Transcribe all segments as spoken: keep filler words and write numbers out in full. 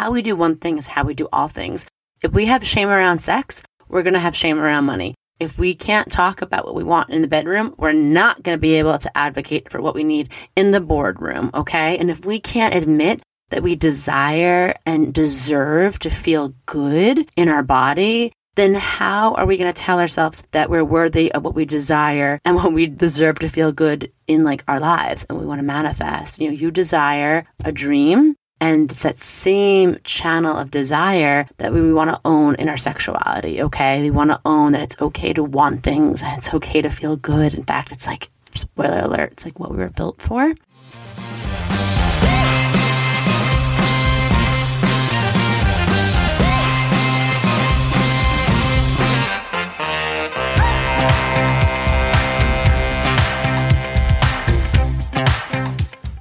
how we do one thing is how we do all things. If we have shame around sex, we're going to have shame around money. If we can't talk about what we want in the bedroom, we're not going to be able to advocate for what we need in the boardroom, okay? And if we can't admit that we desire and deserve to feel good in our body, then how are we going to tell ourselves that we're worthy of what we desire and what we deserve to feel good in, like, our lives and we want to manifest? You know, you desire a dream. And it's that same channel of desire that we want to own in our sexuality, okay? We want to own that it's okay to want things and it's okay to feel good. In fact, it's like, spoiler alert, it's like what we were built for.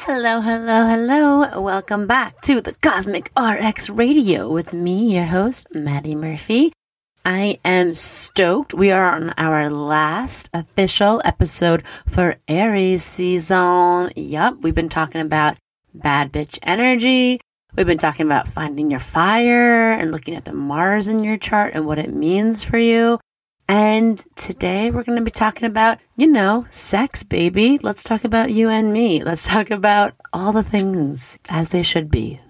Hello, hello, hello. Welcome back to the Cosmic R X Radio with me, your host, Maddie Murphy. I am stoked. We are on our last official episode for Aries season. Yup, we've been talking about bad bitch energy. We've been talking about finding your fire and looking at the Mars in your chart and what it means for you. And today we're going to be talking about, you know, sex, baby. Let's talk about you and me. Let's talk about all the things as they should be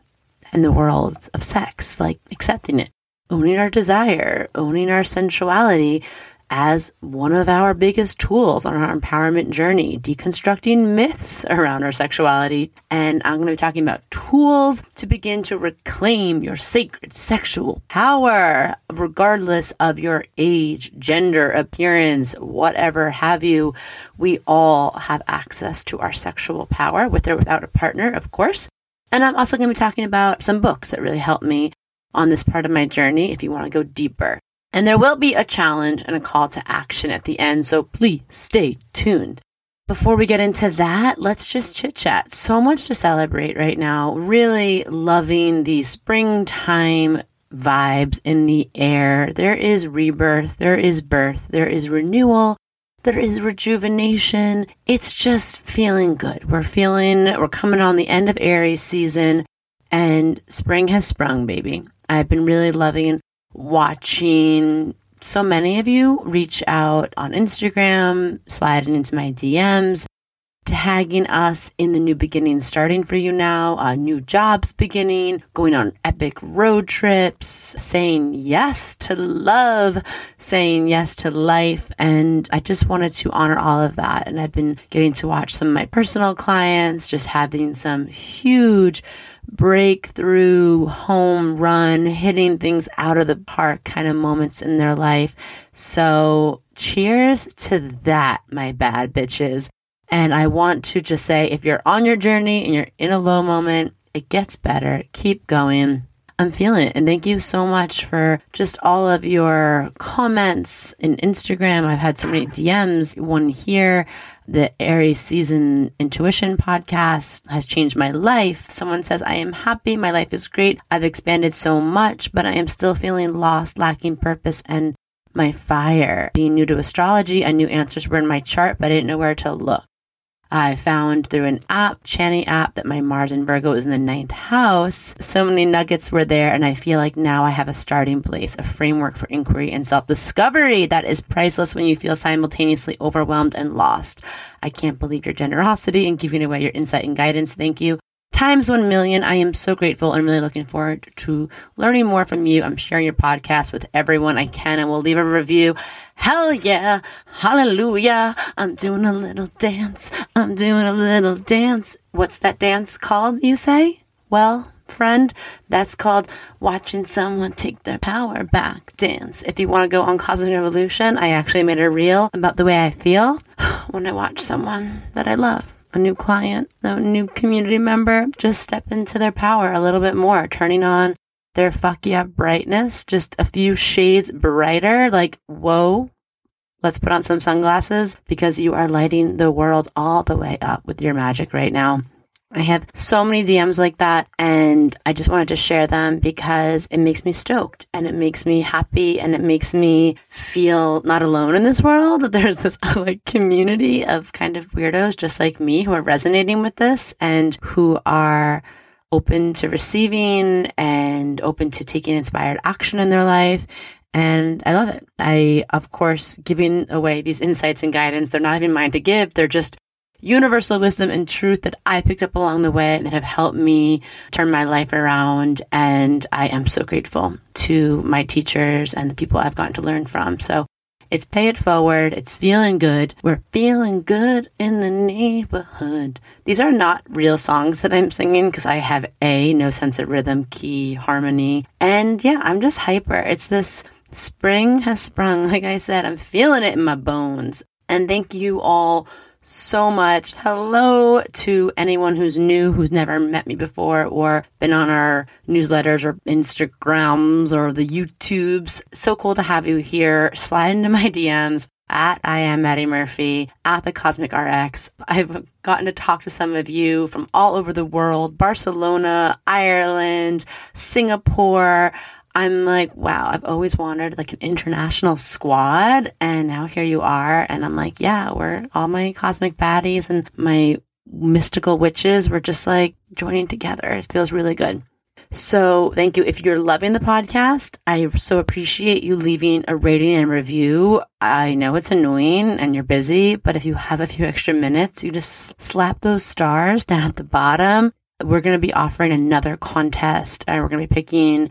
in the world of sex, like accepting it, owning our desire, owning our sensuality as one of our biggest tools on our empowerment journey, deconstructing myths around our sexuality. And I'm going to be talking about tools to begin to reclaim your sacred sexual power, regardless of your age, gender, appearance, whatever have you. We all have access to our sexual power, with or without a partner, of course. And I'm also going to be talking about some books that really helped me on this part of my journey if you want to go deeper. And there will be a challenge and a call to action at the end, so please stay tuned. Before we get into that, let's just chit-chat. So much to celebrate right now. Really loving the springtime vibes in the air. There is rebirth, there is birth, there is renewal, there is rejuvenation. It's just feeling good. We're feeling, we're coming on the end of Aries season, and spring has sprung, baby. I've been really loving it. Watching so many of you reach out on Instagram, sliding into my D Ms, tagging us in the new beginning starting for you now, uh, new jobs beginning, going on epic road trips, saying yes to love, saying yes to life. And I just wanted to honor all of that. And I've been getting to watch some of my personal clients just having some huge breakthrough, home run, hitting things out of the park kind of moments in their life. So cheers to that, my bad bitches. And I want to just say, if you're on your journey and you're in a low moment, it gets better. Keep going. I'm feeling it. And thank you so much for just all of your comments in Instagram. I've had so many D Ms, one here. The Aries Season Intuition podcast has changed my life. Someone says, I am happy. My life is great. I've expanded so much, but I am still feeling lost, lacking purpose, and my fire. Being new to astrology, I knew answers were in my chart, but I didn't know where to look. I found through an app, Chani app, that my Mars in Virgo is in the ninth house. So many nuggets were there, and I feel like now I have a starting place, a framework for inquiry and self-discovery that is priceless when you feel simultaneously overwhelmed and lost. I can't believe your generosity and giving away your insight and guidance. Thank you. Times one million. I am so grateful and really looking forward to learning more from you. I'm sharing your podcast with everyone I can and will leave a review. Hell yeah. Hallelujah. I'm doing a little dance. I'm doing a little dance. What's that dance called, you say? Well, friend, that's called watching someone take their power back dance. If you want to go on Cosmic Revolution, I actually made a reel about the way I feel when I watch someone that I love. A new client, a new community member, just step into their power a little bit more, turning on their fuck yeah brightness, just a few shades brighter, like, whoa, Let's put on some sunglasses because you are lighting the world all the way up with your magic right now. I have so many D Ms like that, and I just wanted to share them because it makes me stoked and it makes me happy and it makes me feel not alone in this world. That there's this like community of kind of weirdos just like me who are resonating with this and who are open to receiving and open to taking inspired action in their life. And I love it. I, of course, giving away these insights and guidance, they're not even mine to give. They're just universal wisdom and truth that I picked up along the way and that have helped me turn my life around. And I am so grateful to my teachers and the people I've gotten to learn from. So it's pay it forward. It's feeling good. We're feeling good in the neighborhood. These are not real songs that I'm singing because I have A, no sense of rhythm, key, harmony. And yeah, I'm just hyper. It's this spring has sprung. Like I said, I'm feeling it in my bones. And thank you all so much. Hello to anyone who's new, who's never met me before or been on our newsletters or Instagrams or the YouTubes. So cool to have you here. Slide into my D Ms at I am Maddie Murphy at the Cosmic R X. I've gotten to talk to some of you from all over the world, Barcelona, Ireland, Singapore. I'm like, wow, I've always wanted like an international squad, and now here you are. And I'm like, yeah, we're all my cosmic baddies and my mystical witches. We're just like joining together. It feels really good. So thank you. If you're loving the podcast, I so appreciate you leaving a rating and review. I know it's annoying and you're busy, but if you have a few extra minutes, you just slap those stars down at the bottom. We're going to be offering another contest, and we're going to be picking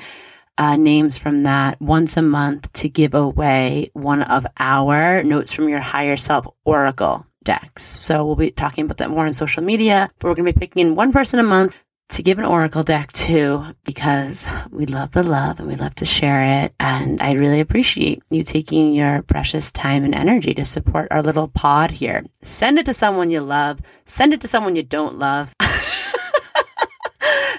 Uh, names from that once a month to give away one of our Notes from Your Higher Self Oracle decks. So we'll be talking about that more on social media, but we're going to be picking one person a month to give an Oracle deck to because we love the love and we love to share it. And I really appreciate you taking your precious time and energy to support our little pod here. Send it to someone you love. Send it to someone you don't love.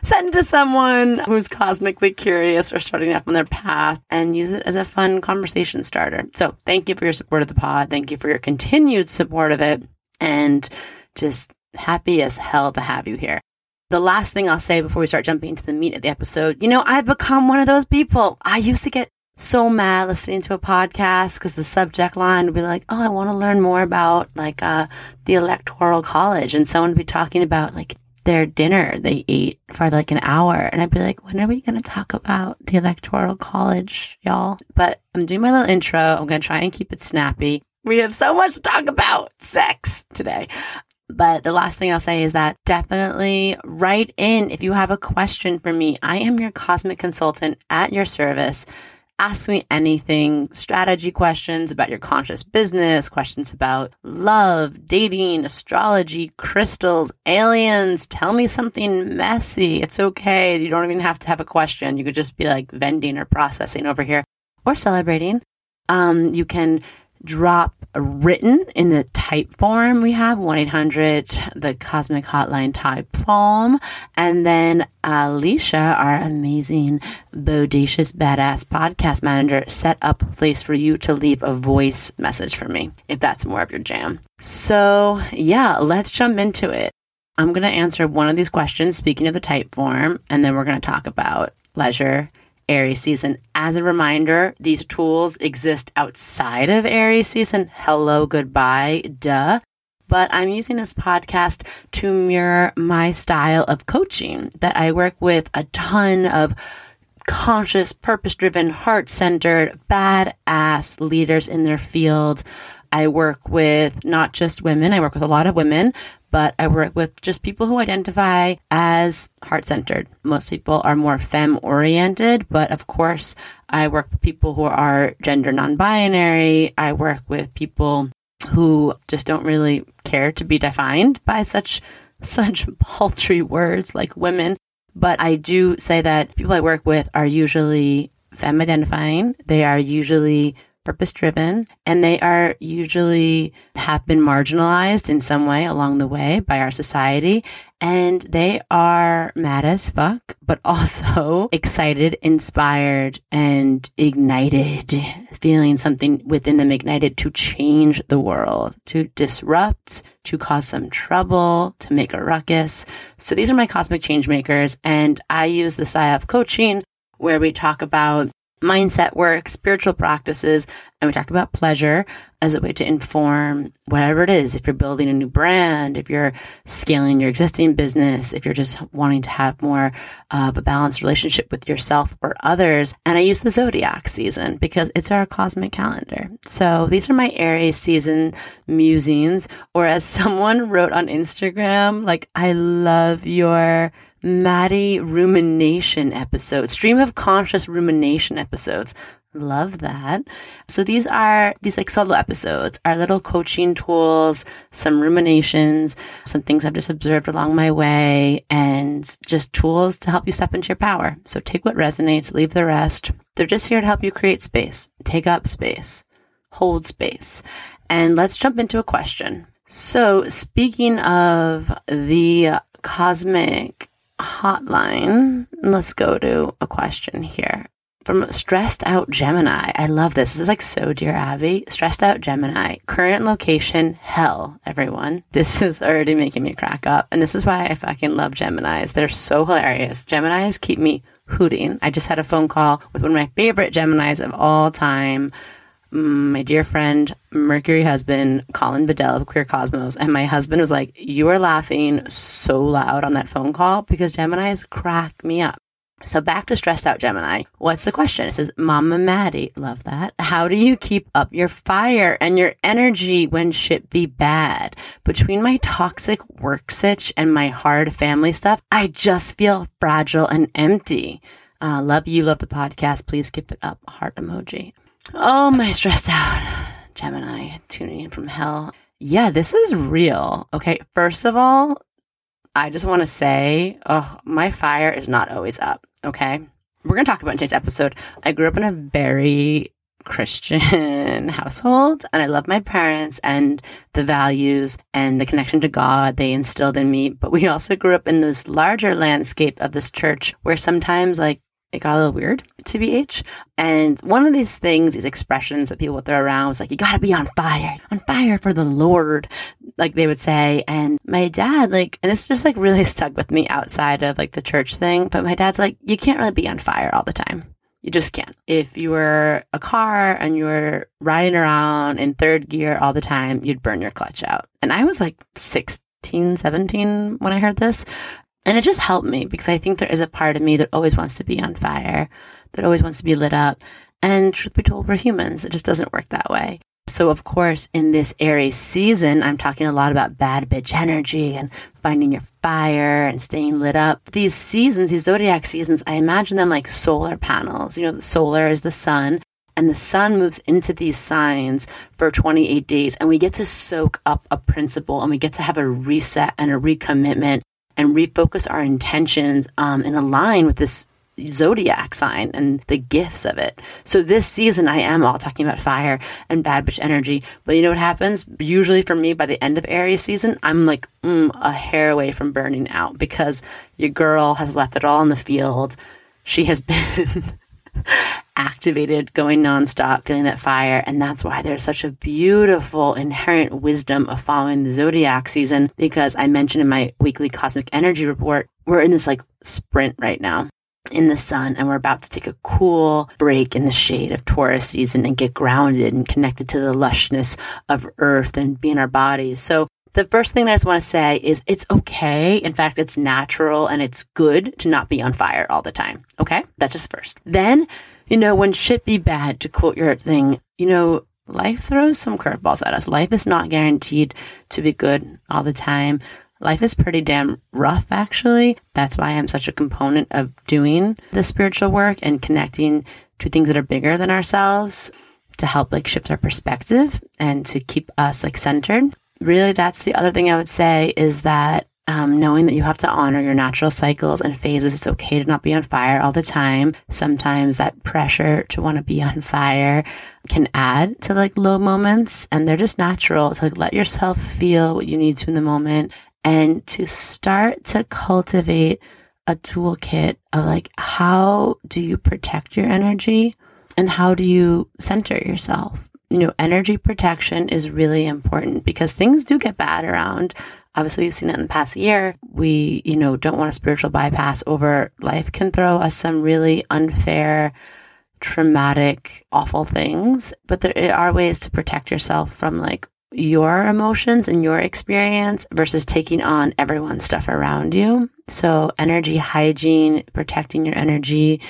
Send it to someone who's cosmically curious or starting out on their path, and use it as a fun conversation starter. So thank you for your support of the pod. Thank you for your continued support of it, and just happy as hell to have you here. The last thing I'll say before we start jumping into the meat of the episode, you know, I've become one of those people. I used to get so mad listening to a podcast because the subject line would be like, oh, I want to learn more about like uh, the Electoral College. And someone would be talking about like their dinner they ate for like an hour. And I'd be like, when are we going to talk about the Electoral College, y'all? But I'm doing my little intro. I'm going to try and keep it snappy. We have so much to talk about sex today. But the last thing I'll say is that definitely write in if you have a question for me. I am your cosmic consultant at your service. Ask me anything, strategy questions about your conscious business, questions about love, dating, astrology, crystals, aliens. Tell me something messy. It's okay. You don't even have to have a question. You could just be like vending or processing over here or celebrating. Um, you can drop a written in the type form. We have one eight hundred, the Cosmic Hotline type form. And then Alicia, our amazing, bodacious, badass podcast manager, set up a place for you to leave a voice message for me if that's more of your jam. So yeah, let's jump into it. I'm going to answer one of these questions, speaking of the type form, and then we're going to talk about leisure Aries season. As a reminder, these tools exist outside of Aries season. Hello, goodbye, duh. But I'm using this podcast to mirror my style of coaching that I work with a ton of conscious, purpose-driven, heart-centered, badass leaders in their field. I work with not just women. I work with a lot of women, but I work with just people who identify as heart-centered. Most people are more femme-oriented, but of course, I work with people who are gender non-binary. I work with people who just don't really care to be defined by such, such paltry words like women. But I do say that people I work with are usually femme-identifying. They are usually purpose-driven, and they are usually have been marginalized in some way along the way by our society. And they are mad as fuck, but also excited, inspired, and ignited, feeling something within them ignited to change the world, to disrupt, to cause some trouble, to make a ruckus. So these are my cosmic change makers. And I use the S I A P coaching where we talk about mindset work, spiritual practices, and we talk about pleasure as a way to inform whatever it is. If you're building a new brand, if you're scaling your existing business, if you're just wanting to have more of a balanced relationship with yourself or others. And I use the zodiac season because it's our cosmic calendar. So these are my Aries season musings, or as someone wrote on Instagram, like, I love your Maddie rumination episodes, stream of conscious rumination episodes. Love that. So these are these like solo episodes, our little coaching tools, some ruminations, some things I've just observed along my way, and just tools to help you step into your power. So take what resonates, leave the rest. They're just here to help you create space, take up space, hold space. And let's jump into a question. So speaking of the cosmic hotline, let's go to a question here from Stressed Out Gemini. I love this. This is like so Dear Abby. Stressed Out Gemini. Current location, hell, everyone. This is already making me crack up. And this is why I fucking love Geminis. They're so hilarious. Geminis keep me hooting. I just had a phone call with one of my favorite Geminis of all time, my dear friend, Mercury husband, Colin Bedell of Queer Cosmos. And my husband was like, you are laughing so loud on that phone call because Geminis crack me up. So back to Stressed Out Gemini. What's the question? It says, Mama Maddie, love that. How do you keep up your fire and your energy when shit be bad? Between my toxic work sitch and my hard family stuff, I just feel fragile and empty. Uh, love you. Love the podcast. Please keep it up. Heart emoji. Oh, my stressed out Gemini tuning in from hell. Yeah, this is real. Okay, first of all, I just want to say, oh, my fire is not always up, okay? We're going to talk about in today's episode. I grew up in a very Christian household, and I love my parents and the values and the connection to God they instilled in me. But we also grew up in this larger landscape of this church where sometimes, like, it got a little weird, T B H. And one of these things, these expressions that people would throw around was like, you got to be on fire, on fire for the Lord, like they would say. And my dad, like, and this just like really stuck with me outside of like the church thing. But my dad's like, you can't really be on fire all the time. You just can't. If you were a car and you were riding around in third gear all the time, you'd burn your clutch out. And I was like sixteen, seventeen when I heard this. And it just helped me because I think there is a part of me that always wants to be on fire, that always wants to be lit up. And truth be told, we're humans. It just doesn't work that way. So of course, in this Aries season, I'm talking a lot about bad bitch energy and finding your fire and staying lit up. These seasons, these zodiac seasons, I imagine them like solar panels. You know, solar is the sun. And the sun moves into these signs for twenty-eight days. And we get to soak up a principle and we get to have a reset and a recommitment and refocus our intentions um, and align with this zodiac sign and the gifts of it. So this season, I am all talking about fire and bad bitch energy. But you know what happens? Usually for me, by the end of Aries season, I'm like mm, a hair away from burning out because your girl has left it all in the field. She has been activated, going nonstop, feeling that fire. And that's why there's such a beautiful inherent wisdom of following the zodiac season, because I mentioned in my weekly cosmic energy report, we're in this like sprint right now in the sun, and we're about to take a cool break in the shade of Taurus season and get grounded and connected to the lushness of earth and be in our bodies. So the first thing that I just want to say is it's okay. In fact, it's natural and it's good to not be on fire all the time. Okay? That's just first. Then, you know, when shit be bad, to quote your thing, you know, life throws some curveballs at us. Life is not guaranteed to be good all the time. Life is pretty damn rough, actually. That's why I'm such a component of doing the spiritual work and connecting to things that are bigger than ourselves to help like shift our perspective and to keep us like centered. Really, that's the other thing I would say is that Um, knowing that you have to honor your natural cycles and phases. It's okay to not be on fire all the time. Sometimes that pressure to want to be on fire can add to like low moments, and they're just natural to like let yourself feel what you need to in the moment and to start to cultivate a toolkit of like, how do you protect your energy and how do you center yourself? You know, energy protection is really important because things do get bad around. Obviously, we've seen that in the past year. We, you know, don't want a spiritual bypass over. Life can throw us some really unfair, traumatic, awful things. But there are ways to protect yourself from like your emotions and your experience versus taking on everyone's stuff around you. So energy hygiene, protecting your energy,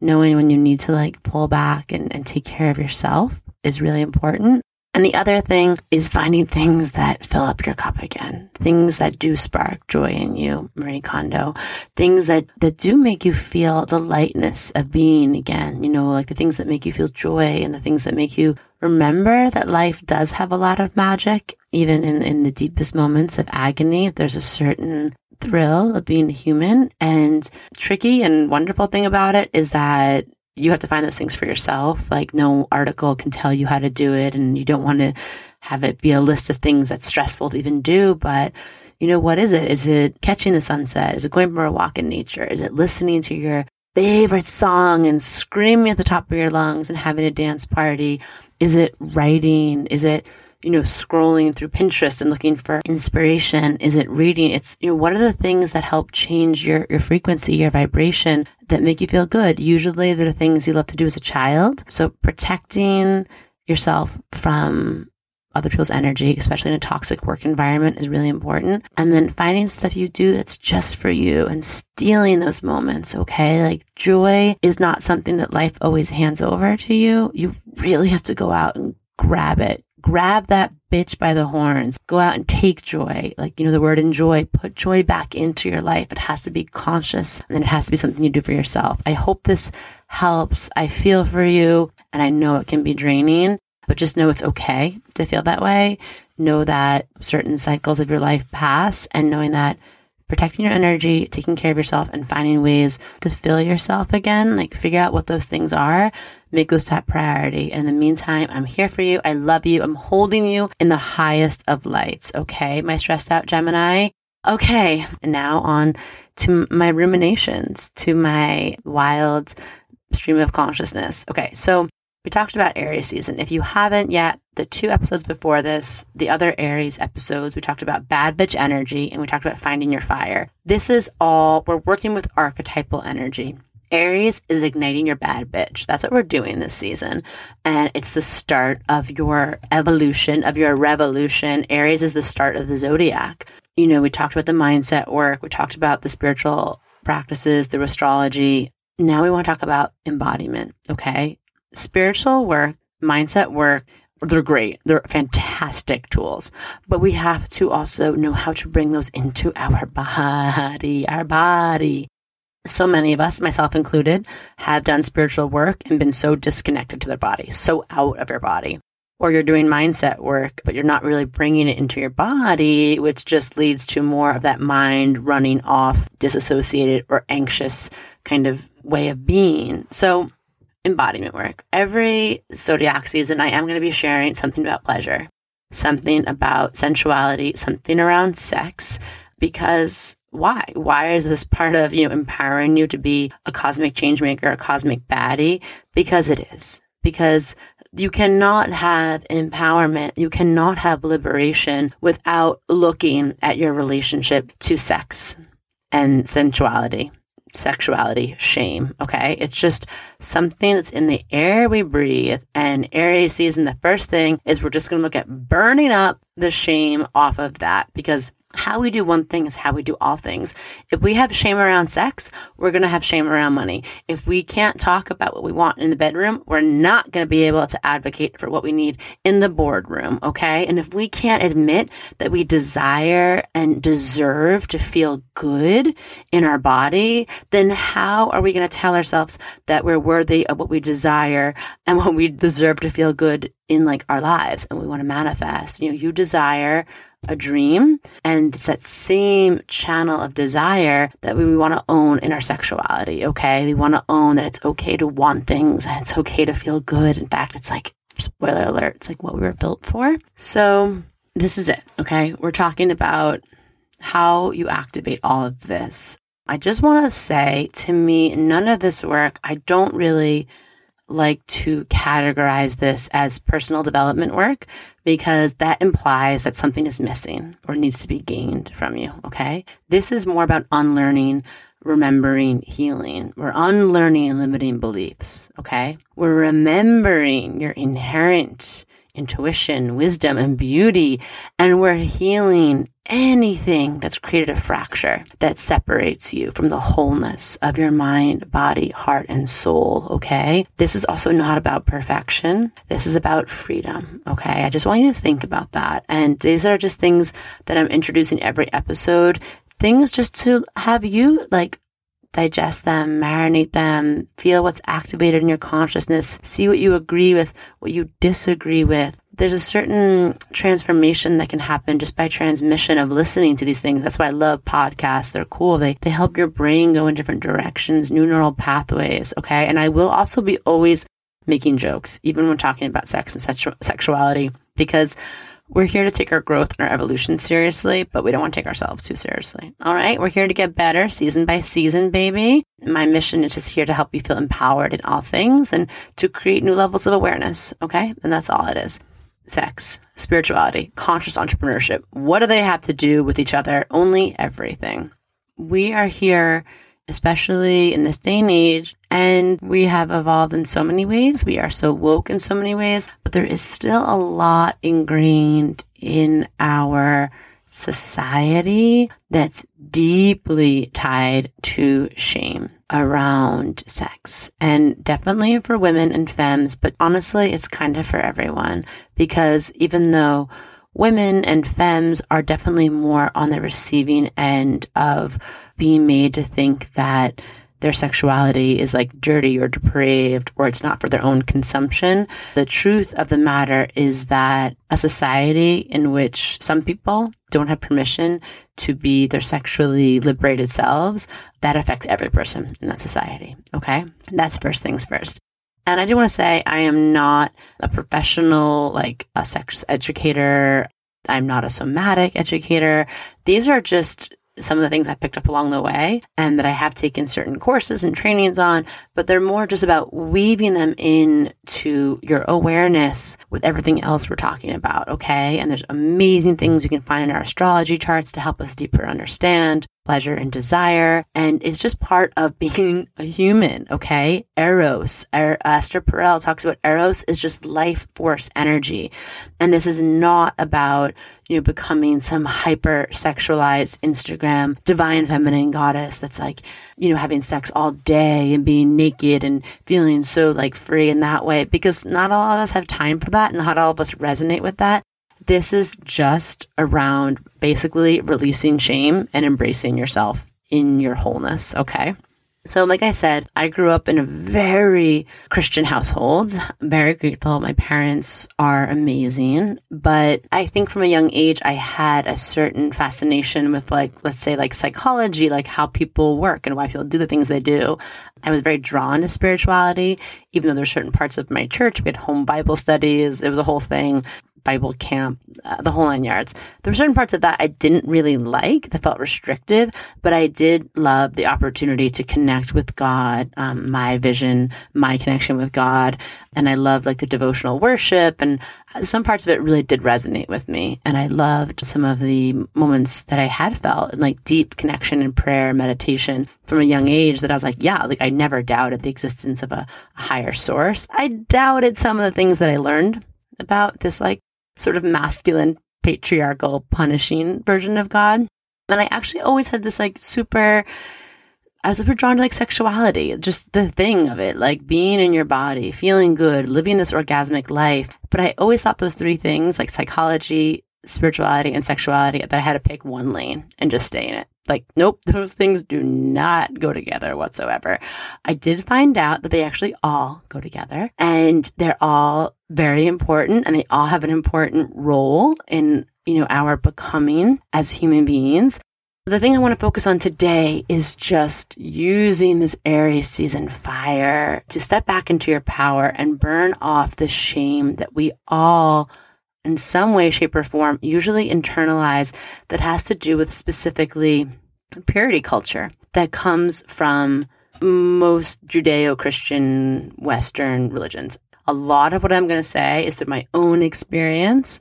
knowing when you need to like pull back and, and take care of yourself is really important. And the other thing is finding things that fill up your cup again, things that do spark joy in you, Marie Kondo, things that, that do make you feel the lightness of being again, you know, like the things that make you feel joy and the things that make you remember that life does have a lot of magic, even in, in the deepest moments of agony. There's a certain thrill of being human, and tricky and wonderful thing about it is that you have to find those things for yourself. Like no article can tell you how to do it, and you don't want to have it be a list of things that's stressful to even do. But you know, what is it? Is it catching the sunset? Is it going for a walk in nature? Is it listening to your favorite song and screaming at the top of your lungs and having a dance party? Is it writing? Is it, you know, scrolling through Pinterest and looking for inspiration? Is it reading? It's, you know, what are the things that help change your, your frequency, your vibration that make you feel good? Usually they're things you love to do as a child. So protecting yourself from other people's energy, especially in a toxic work environment, is really important. And then finding stuff you do that's just for you and stealing those moments, okay? Like joy is not something that life always hands over to you. You really have to go out and grab it. Grab that bitch by the horns. Go out and take joy. Like, you know, the word enjoy, put joy back into your life. It has to be conscious, and then it has to be something you do for yourself. I hope this helps. I feel for you, and I know it can be draining, but just know it's okay to feel that way. Know that certain cycles of your life pass, and knowing that protecting your energy, taking care of yourself, and finding ways to fill yourself again. Like figure out what those things are, make those top priority. And in the meantime, I'm here for you. I love you. I'm holding you in the highest of lights. Okay, my stressed out Gemini. Okay, and now on to my ruminations, to my wild stream of consciousness. Okay, so we talked about Aries season. If you haven't yet, the two episodes before this, the other Aries episodes, we talked about bad bitch energy and we talked about finding your fire. This is all, we're working with archetypal energy. Aries is igniting your bad bitch. That's what we're doing this season. And it's the start of your evolution, of your revolution. Aries is the start of the zodiac. You know, we talked about the mindset work. We talked about the spiritual practices, the astrology. Now we want to talk about embodiment, okay? Spiritual work, mindset work, they're great. They're fantastic tools. But we have to also know how to bring those into our body, our body. So many of us, myself included, have done spiritual work and been so disconnected to their body, so out of your body. Or you're doing mindset work, but you're not really bringing it into your body, which just leads to more of that mind running off, disassociated or anxious kind of way of being. So embodiment work. Every zodiac season, I am going to be sharing something about pleasure, something about sensuality, something around sex, because why? Why is this part of, you know, empowering you to be a cosmic change maker, a cosmic baddie? Because it is. Because you cannot have empowerment, you cannot have liberation without looking at your relationship to sex and sensuality. Sexuality, shame, okay? It's just something that's in the air we breathe. And Aries season, the first thing is we're just going to look at burning up the shame off of that, because how we do one thing is how we do all things. If we have shame around sex, we're going to have shame around money. If we can't talk about what we want in the bedroom, we're not going to be able to advocate for what we need in the boardroom, okay? And if we can't admit that we desire and deserve to feel good in our body, then how are we going to tell ourselves that we're worthy of what we desire and what we deserve to feel good in like our lives and we want to manifest. You know, you desire a dream, and it's that same channel of desire that we, we want to own in our sexuality. Okay, we want to own that it's okay to want things and it's okay to feel good. In fact, it's like, spoiler alert, it's like what we were built for. So this is it. Okay, we're talking about how you activate all of this. I just want to say, to me, none of this work, I don't really like to categorize this as personal development work, because that implies that something is missing or needs to be gained from you, okay? This is more about unlearning, remembering, healing. We're unlearning limiting beliefs, okay? We're remembering your inherent intuition, wisdom, and beauty, and we're healing anything that's created a fracture that separates you from the wholeness of your mind, body, heart, and soul, okay? This is also not about perfection. This is about freedom, okay? I just want you to think about that. And these are just things that I'm introducing every episode, things just to have you like digest them, marinate them, feel what's activated in your consciousness, see what you agree with, what you disagree with. There's a certain transformation that can happen just by transmission of listening to these things. That's why I love podcasts. They're cool. They they help your brain go in different directions, new neural pathways, okay? And I will also be always making jokes, even when talking about sex and sexu- sexuality, because we're here to take our growth and our evolution seriously, but we don't want to take ourselves too seriously. All right? We're here to get better season by season, baby. My mission is just here to help you feel empowered in all things and to create new levels of awareness, okay? And that's all it is. Sex, spirituality, conscious entrepreneurship. What do they have to do with each other? Only everything. We are here, especially in this day and age, and we have evolved in so many ways. We are so woke in so many ways, but there is still a lot ingrained in our society that's deeply tied to shame around sex, and definitely for women and femmes, but honestly, it's kind of for everyone, because even though women and femmes are definitely more on the receiving end of being made to think that their sexuality is like dirty or depraved or it's not for their own consumption. The truth of the matter is that a society in which some people don't have permission to be their sexually liberated selves, that affects every person in that society, okay? That's first things first. And I do want to say I am not a professional, like a sex educator. I'm not a somatic educator. These are just some of the things I picked up along the way and that I have taken certain courses and trainings on, but they're more just about weaving them in to your awareness with everything else we're talking about, okay? And there's amazing things we can find in our astrology charts to help us deeper understand pleasure and desire, and it's just part of being a human, okay? Eros, er, Esther Perel talks about Eros is just life force energy, and this is not about, you know, becoming some hyper-sexualized Instagram divine feminine goddess that's like, you know, having sex all day and being naked and feeling so like free in that way, because not all of us have time for that, and not all of us resonate with that. This is just around basically releasing shame and embracing yourself in your wholeness, okay? So like I said, I grew up in a very Christian household. I'm very grateful. My parents are amazing. But I think from a young age, I had a certain fascination with like, let's say like psychology, like how people work and why people do the things they do. I was very drawn to spirituality, even though there's certain parts of my church. We had home Bible studies. It was a whole thing. Bible camp, uh, the whole nine yards. There were certain parts of that I didn't really like, that felt restrictive, but I did love the opportunity to connect with God, um, my vision, my connection with God. And I loved like the devotional worship, and some parts of it really did resonate with me. And I loved some of the moments that I had felt like deep connection in prayer, meditation from a young age, that I was like, yeah, like I never doubted the existence of a, a higher source. I doubted some of the things that I learned about this like sort of masculine, patriarchal, punishing version of God. And I actually always had this like super, I was super drawn to like sexuality, just the thing of it, like being in your body, feeling good, living this orgasmic life. But I always thought those three things, like psychology, spirituality, and sexuality, that I had to pick one lane and just stay in it. Like, nope, those things do not go together whatsoever. I did find out that they actually all go together, and they're all very important, and they all have an important role in, you know, our becoming as human beings. The thing I want to focus on today is just using this Aries season fire to step back into your power and burn off the shame that we all in some way, shape, or form, usually internalize, that has to do with specifically purity culture that comes from most Judeo-Christian Western religions. A lot of what I'm going to say is through my own experience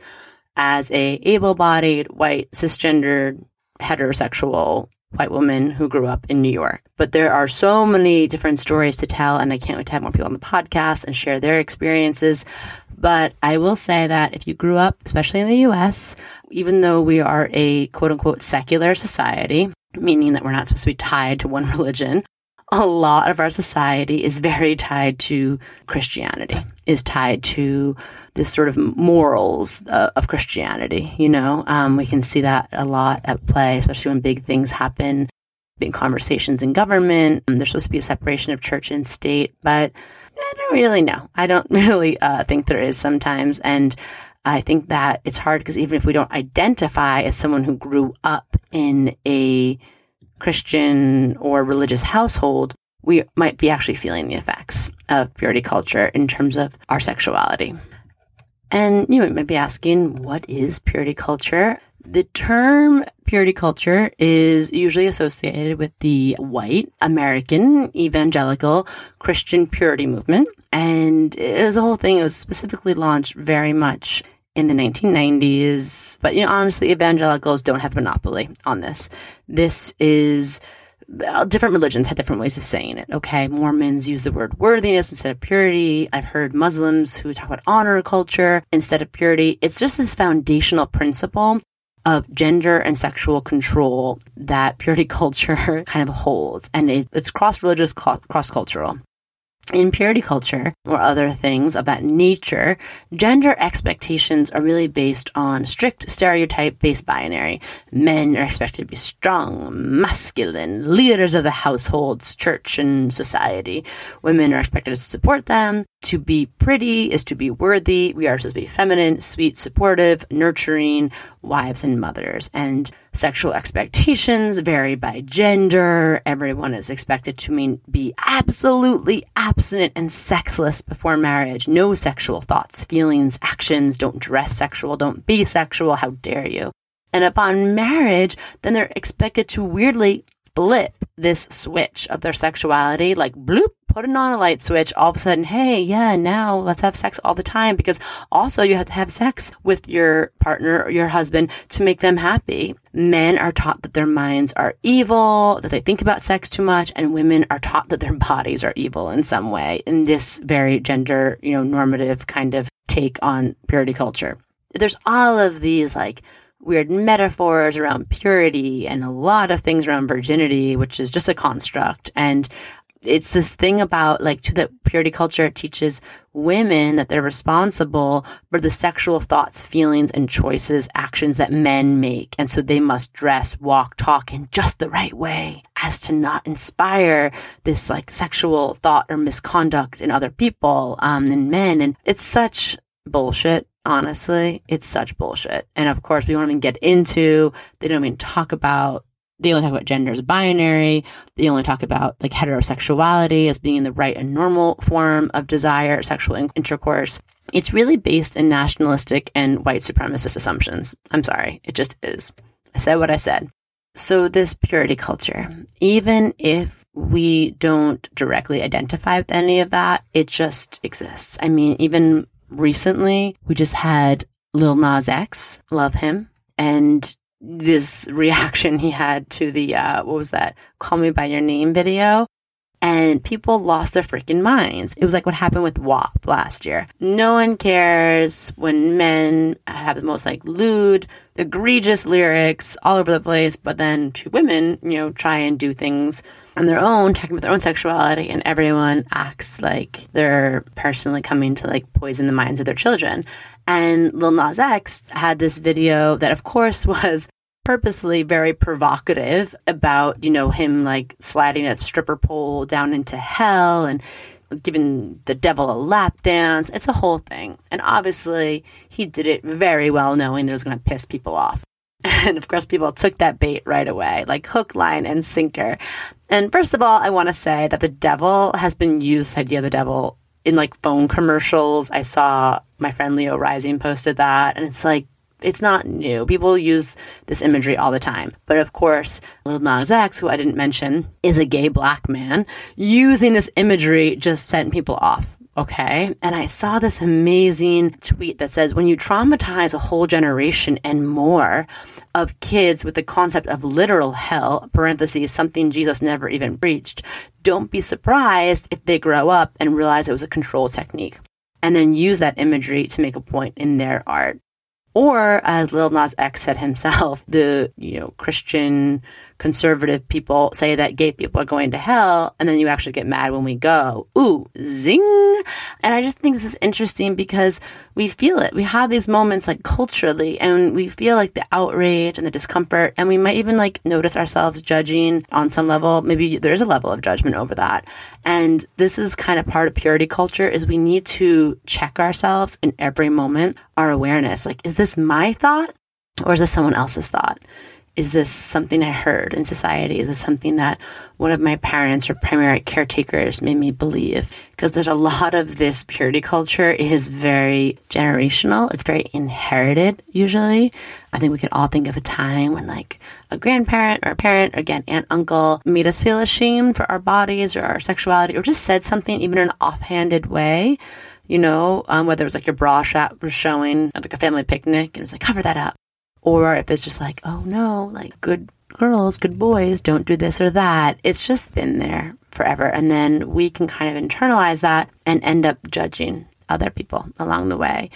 as a able-bodied, white, cisgendered, heterosexual white woman who grew up in New York. But there are so many different stories to tell, and I can't wait to have more people on the podcast and share their experiences. But I will say that if you grew up, especially in the U S, even though we are a quote-unquote secular society, meaning that we're not supposed to be tied to one religion, a lot of our society is very tied to Christianity, is tied to this sort of morals uh, of Christianity. You know, um, we can see that a lot at play, especially when big things happen, big conversations in government. There's supposed to be a separation of church and state, but I don't really know. I don't really uh, think there is sometimes. And I think that it's hard because even if we don't identify as someone who grew up in a Christian or religious household, we might be actually feeling the effects of purity culture in terms of our sexuality. And you might be asking, what is purity culture? The term purity culture is usually associated with the white American evangelical Christian purity movement. And it was a whole thing. It was specifically launched very much in the nineteen nineties. But, you know, honestly, evangelicals don't have a monopoly on this. This is, different religions have different ways of saying it, okay? Mormons use the word worthiness instead of purity. I've heard Muslims who talk about honor culture instead of purity. It's just this foundational principle of gender and sexual control that purity culture kind of holds. And it, it's cross-religious, cross-cultural. In purity culture or other things of that nature, gender expectations are really based on strict stereotype-based binary. Men are expected to be strong, masculine, leaders of the households, church, and society. Women are expected to support them. To be pretty is to be worthy. We are supposed to be feminine, sweet, supportive, nurturing wives and mothers. And sexual expectations vary by gender. Everyone is expected to mean, be absolutely abstinent and sexless before marriage. No sexual thoughts, feelings, actions. Don't dress sexual. Don't be sexual. How dare you? And upon marriage, then they're expected to weirdly flip this switch of their sexuality, like bloop, putting on a light switch, all of a sudden, hey, yeah, now let's have sex all the time, because also you have to have sex with your partner or your husband to make them happy. Men are taught that their minds are evil, that they think about sex too much, and women are taught that their bodies are evil in some way, in this very gender, you know, normative kind of take on purity culture. There's all of these like weird metaphors around purity and a lot of things around virginity, which is just a construct. And it's this thing about like too, that purity culture teaches women that they're responsible for the sexual thoughts, feelings, and choices, actions that men make. And so they must dress, walk, talk in just the right way as to not inspire this like sexual thought or misconduct in other people um, and men. And it's such bullshit. Honestly, it's such bullshit. And of course, we don't even get into, they don't even talk about, they only talk about gender as binary. They only talk about like heterosexuality as being the right and normal form of desire, sexual in- intercourse. It's really based in nationalistic and white supremacist assumptions. I'm sorry. It just is. I said what I said. So this purity culture, even if we don't directly identify with any of that, it just exists. I mean, even recently, we just had Lil Nas X, love him, and this reaction he had to the, uh, what was that, Call Me By Your Name video, and people lost their freaking minds. It was like what happened with W A P last year. No one cares when men have the most like lewd, egregious lyrics all over the place, but then to women, you know, try and do things on their own, talking about their own sexuality, and everyone acts like they're personally coming to like poison the minds of their children. And Lil Nas X had this video that of course was purposely very provocative about, you know, him like sliding a stripper pole down into hell and giving the devil a lap dance. It's a whole thing. And obviously he did it very well knowing that it was going to piss people off. And of course, people took that bait right away, like hook, line, and sinker. And first of all, I want to say that the devil has been used, the idea of the devil, in like phone commercials. I saw my friend Leo Rising posted that, and it's like, it's not new. People use this imagery all the time. But of course, Lil Nas X, who I didn't mention, is a gay black man. Using this imagery just sent people off. Okay. And I saw this amazing tweet that says, when you traumatize a whole generation and more of kids with the concept of literal hell, parentheses, something Jesus never even preached, don't be surprised if they grow up and realize it was a control technique and then use that imagery to make a point in their art. Or as Lil Nas X said himself, the, you know, Christian conservative people say that gay people are going to hell, and then you actually get mad when we go. Ooh, zing. And I just think this is interesting because we feel it. We have these moments like culturally, and we feel like the outrage and the discomfort, and we might even like notice ourselves judging on some level. Maybe there's a level of judgment over that. And this is kind of part of purity culture, is we need to check ourselves in every moment, our awareness. Like, is this my thought or is this someone else's thought? Is this something I heard in society? Is this something that one of my parents or primary caretakers made me believe? Because there's a lot of this purity culture. It is very generational. It's very inherited, usually. I think we can all think of a time when like a grandparent or a parent, or again, aunt, uncle, made us feel ashamed for our bodies or our sexuality, or just said something even in an offhanded way, you know, um, whether it was like your bra strap was showing at like a family picnic and it was like, cover that up. Or if it's just like, oh no, like good girls, good boys, don't do this or that. It's just been there forever. And then we can kind of internalize that and end up judging other people along the way.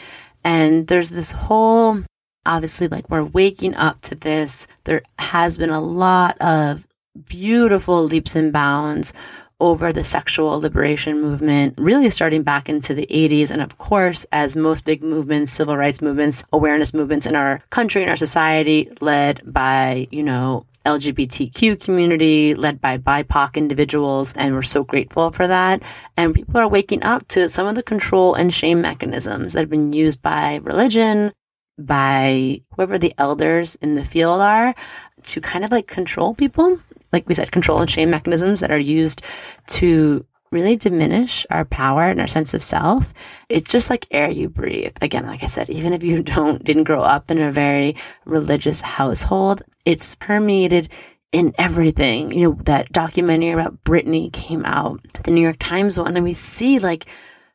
And there's this whole, obviously, like we're waking up to this. There has been a lot of beautiful leaps and bounds over the sexual liberation movement, really starting back into the eighties. And of course, as most big movements, civil rights movements, awareness movements in our country, in our society, led by, you know, L G B T Q community, led by B I P O C individuals. And we're so grateful for that. And people are waking up to some of the control and shame mechanisms that have been used by religion, by whoever the elders in the field are, to kind of like control people. Like we said, control and shame mechanisms that are used to really diminish our power and our sense of self. It's just like air you breathe. Again, like I said, even if you don't didn't grow up in a very religious household, it's permeated in everything. You know, that documentary about Britney came out, the New York Times one, and we see like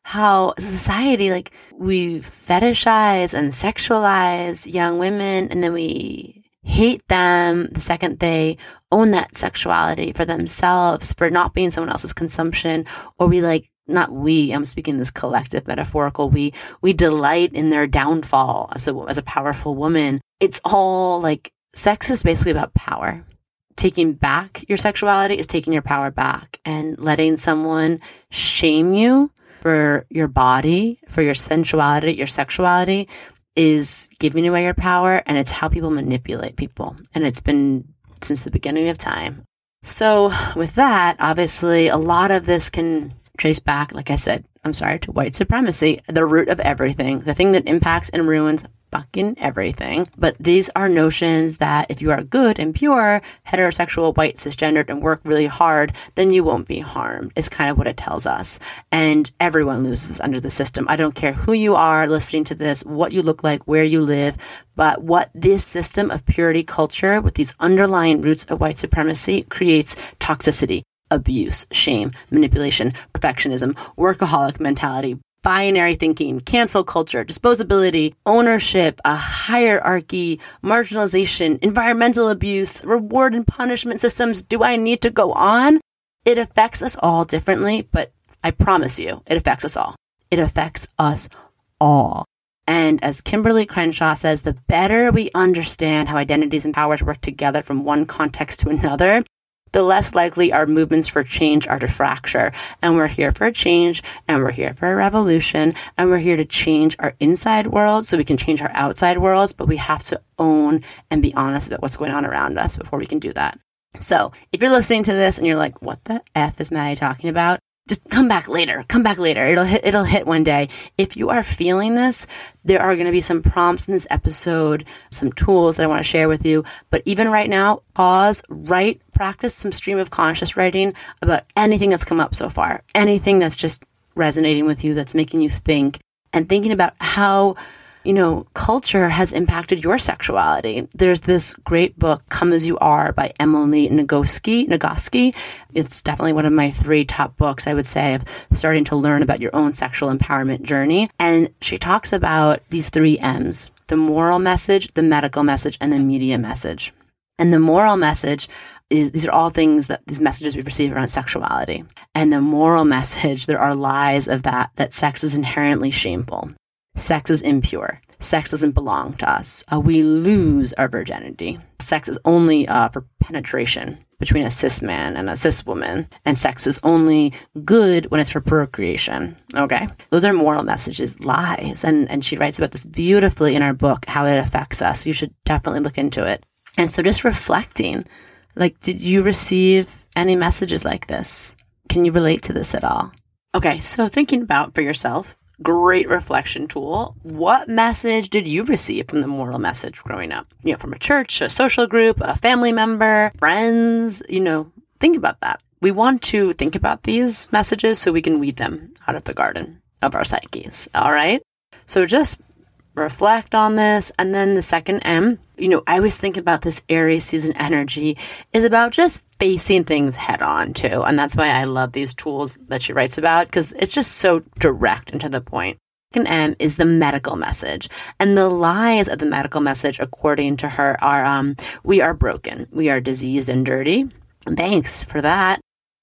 how society, like we fetishize and sexualize young women, and then we hate them the second they own that sexuality for themselves, for not being someone else's consumption. Or we like, not we, I'm speaking this collective metaphorical we, we delight in their downfall as a, as a powerful woman. It's all like, sex is basically about power. Taking back your sexuality is taking your power back, and letting someone shame you for your body, for your sensuality, your sexuality, is giving away your power. And it's how people manipulate people. And it's been since the beginning of time. So with that, obviously, a lot of this can trace back, like I said, I'm sorry, to white supremacy, the root of everything, the thing that impacts and ruins fucking everything. But these are notions that if you are good and pure, heterosexual, white, cisgendered, and work really hard, then you won't be harmed, is kind of what it tells us. And everyone loses under the system. I don't care who you are listening to this, what you look like, where you live, but what this system of purity culture with these underlying roots of white supremacy creates: toxicity, abuse, shame, manipulation, perfectionism, workaholic mentality, binary thinking, cancel culture, disposability, ownership, a hierarchy, marginalization, environmental abuse, reward and punishment systems. Do I need to go on? It affects us all differently, but I promise you, it affects us all. It affects us all. And as Kimberlé Crenshaw says, the better we understand how identities and powers work together from one context to another, the less likely our movements for change are to fracture. And we're here for a change, and we're here for a revolution, and we're here to change our inside world so we can change our outside worlds, but we have to own and be honest about what's going on around us before we can do that. So if you're listening to this and you're like, what the F is Maddie talking about? Just come back later. Come back later. It'll hit, it'll hit one day. If you are feeling this, there are going to be some prompts in this episode, some tools that I want to share with you. But even right now, pause, write, practice some stream of conscious writing about anything that's come up so far, anything that's just resonating with you, that's making you think, and thinking about how, you know, culture has impacted your sexuality. There's this great book, Come As You Are, by Emily Nagoski. Nagoski. It's definitely one of my three top books, I would say, of starting to learn about your own sexual empowerment journey. And she talks about these three M's, the moral message, the medical message, and the media message. And the moral message is, these are all things that, these messages we've received around sexuality. And the moral message, there are lies of that, that sex is inherently shameful. Sex is impure. Sex doesn't belong to us. Uh, we lose our virginity. Sex is only uh, for penetration between a cis man and a cis woman. And sex is only good when it's for procreation. Okay. Those are moral messages, lies. And, and she writes about this beautifully in our book, how it affects us. You should definitely look into it. And so just reflecting, like, did you receive any messages like this? Can you relate to this at all? Okay. So thinking about for yourself, great reflection tool. What message did you receive from the moral message growing up? You know, from a church, a social group, a family member, friends, you know, think about that. We want to think about these messages so we can weed them out of the garden of our psyches. All right. So just reflect on this. And then the second M, you know, I always think about this Aries season energy is about just facing things head on too. And that's why I love these tools that she writes about, because it's just so direct and to the point. Second M is the medical message. And the lies of the medical message, according to her, are um, we are broken. We are diseased and dirty. Thanks for that.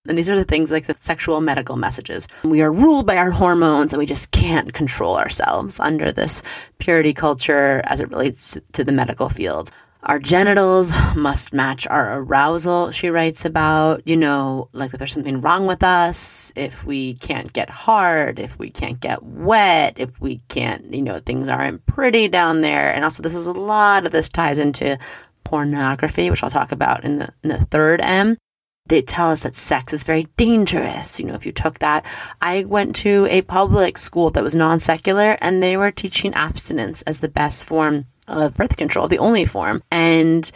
And these are the things like the sexual medical messages. We are ruled by our hormones and we just can't control ourselves under this purity culture as it relates to the medical field. Our genitals must match our arousal, she writes about, you know, like if there's something wrong with us, if we can't get hard, if we can't get wet, if we can't, you know, things aren't pretty down there. And also this is a lot of this ties into pornography, which I'll talk about in the, in the third M. They tell us that sex is very dangerous. You know, if you took that, I went to a public school that was non-secular and they were teaching abstinence as the best form of birth control, the only form. And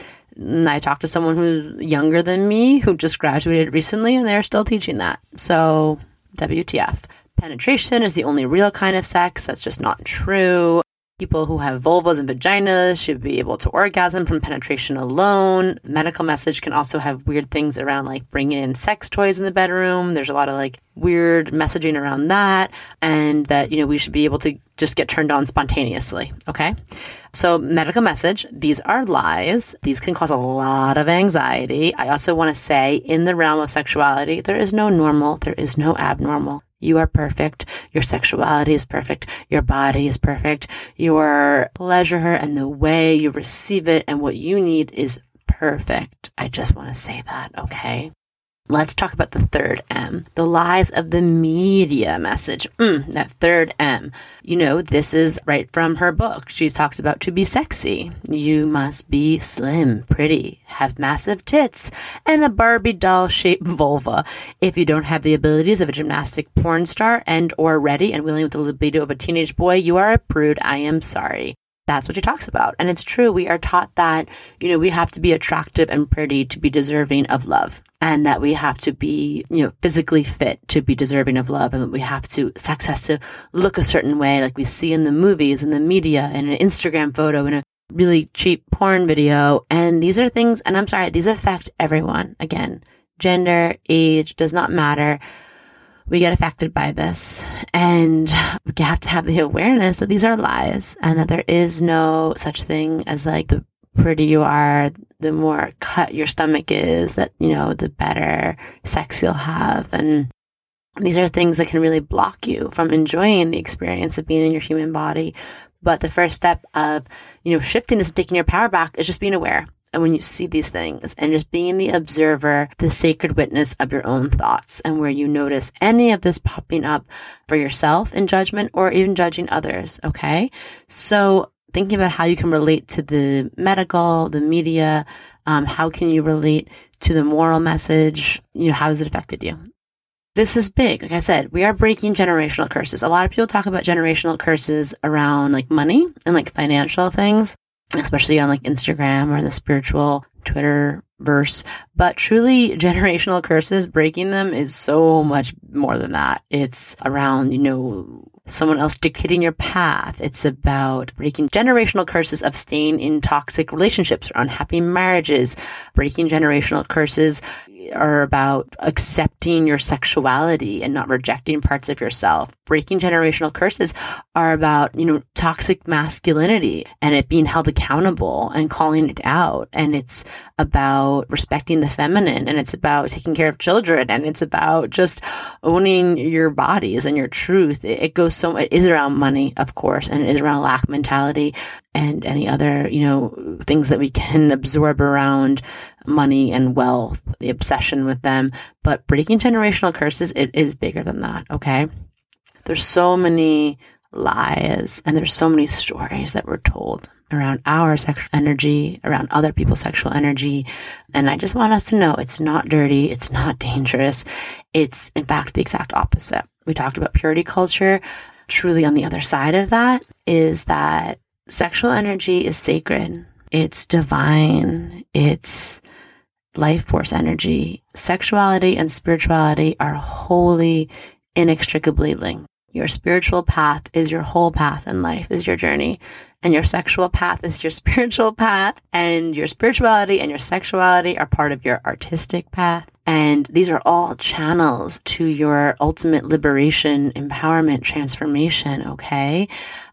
I talked to someone who's younger than me who just graduated recently and they're still teaching that. So W T F. Penetration is the only real kind of sex. That's just not true. People who have vulvas and vaginas should be able to orgasm from penetration alone. Medical message can also have weird things around like bringing in sex toys in the bedroom. There's a lot of like weird messaging around that, and that, you know, we should be able to just get turned on spontaneously. Okay. So medical message, these are lies. These can cause a lot of anxiety. I also want to say in the realm of sexuality, there is no normal. There is no abnormal. You are perfect. Your sexuality is perfect. Your body is perfect. Your pleasure and the way you receive it and what you need is perfect. I just want to say that, okay? Let's talk about the third M, the lies of the media message. Mm, that third M. You know, this is right from her book. She talks about to be sexy. You must be slim, pretty, have massive tits, and a Barbie doll-shaped vulva. If you don't have the abilities of a gymnastic porn star and or ready and willing with the libido of a teenage boy, you are a prude. I am sorry. That's what she talks about. And it's true. We are taught that, you know, we have to be attractive and pretty to be deserving of love, and that we have to be, you know, physically fit to be deserving of love, and that we have to, sex has to look a certain way like we see in the movies and the media and an Instagram photo and a really cheap porn video. And these are things, and I'm sorry, these affect everyone. Again, gender, age, does not matter. We get affected by this, and we have to have the awareness that these are lies and that there is no such thing as like the pretty you are, the more cut your stomach is, that, you know, the better sex you'll have. And these are things that can really block you from enjoying the experience of being in your human body. But the first step of, you know, shifting this and taking your power back is just being aware and when you see these things, and just being the observer, the sacred witness of your own thoughts, and where you notice any of this popping up for yourself in judgment or even judging others, okay? So thinking about how you can relate to the medical, the media, um, how can you relate to the moral message, you know, how has it affected you? This is big. Like I said, we are breaking generational curses. A lot of people talk about generational curses around like money and like financial things, especially on like Instagram or the spiritual Twitter verse. But truly, generational curses, breaking them is so much more than that. It's around, you know, someone else dictating your path. It's about breaking generational curses of staying in toxic relationships or unhappy marriages. Breaking generational curses are about accepting your sexuality and not rejecting parts of yourself. Breaking generational curses are about, you know, toxic masculinity and it being held accountable and calling it out. And it's about respecting the feminine, and it's about taking care of children, and it's about just owning your bodies and your truth. It, it goes so, it is around money, of course, and it is around lack mentality and any other, you know, things that we can absorb around money and wealth, the obsession with them. But breaking generational curses, it is bigger than that, okay? There's so many lies and there's so many stories that we're told around our sexual energy, around other people's sexual energy. And I just want us to know it's not dirty. It's not dangerous. It's, in fact, the exact opposite. We talked about purity culture. Truly on the other side of that is that sexual energy is sacred. It's divine. It's life force energy. Sexuality and spirituality are wholly, inextricably linked. Your spiritual path is your whole path in life, is your journey. And your sexual path is your spiritual path. And your spirituality and your sexuality are part of your artistic path. And these are all channels to your ultimate liberation, empowerment, transformation, okay?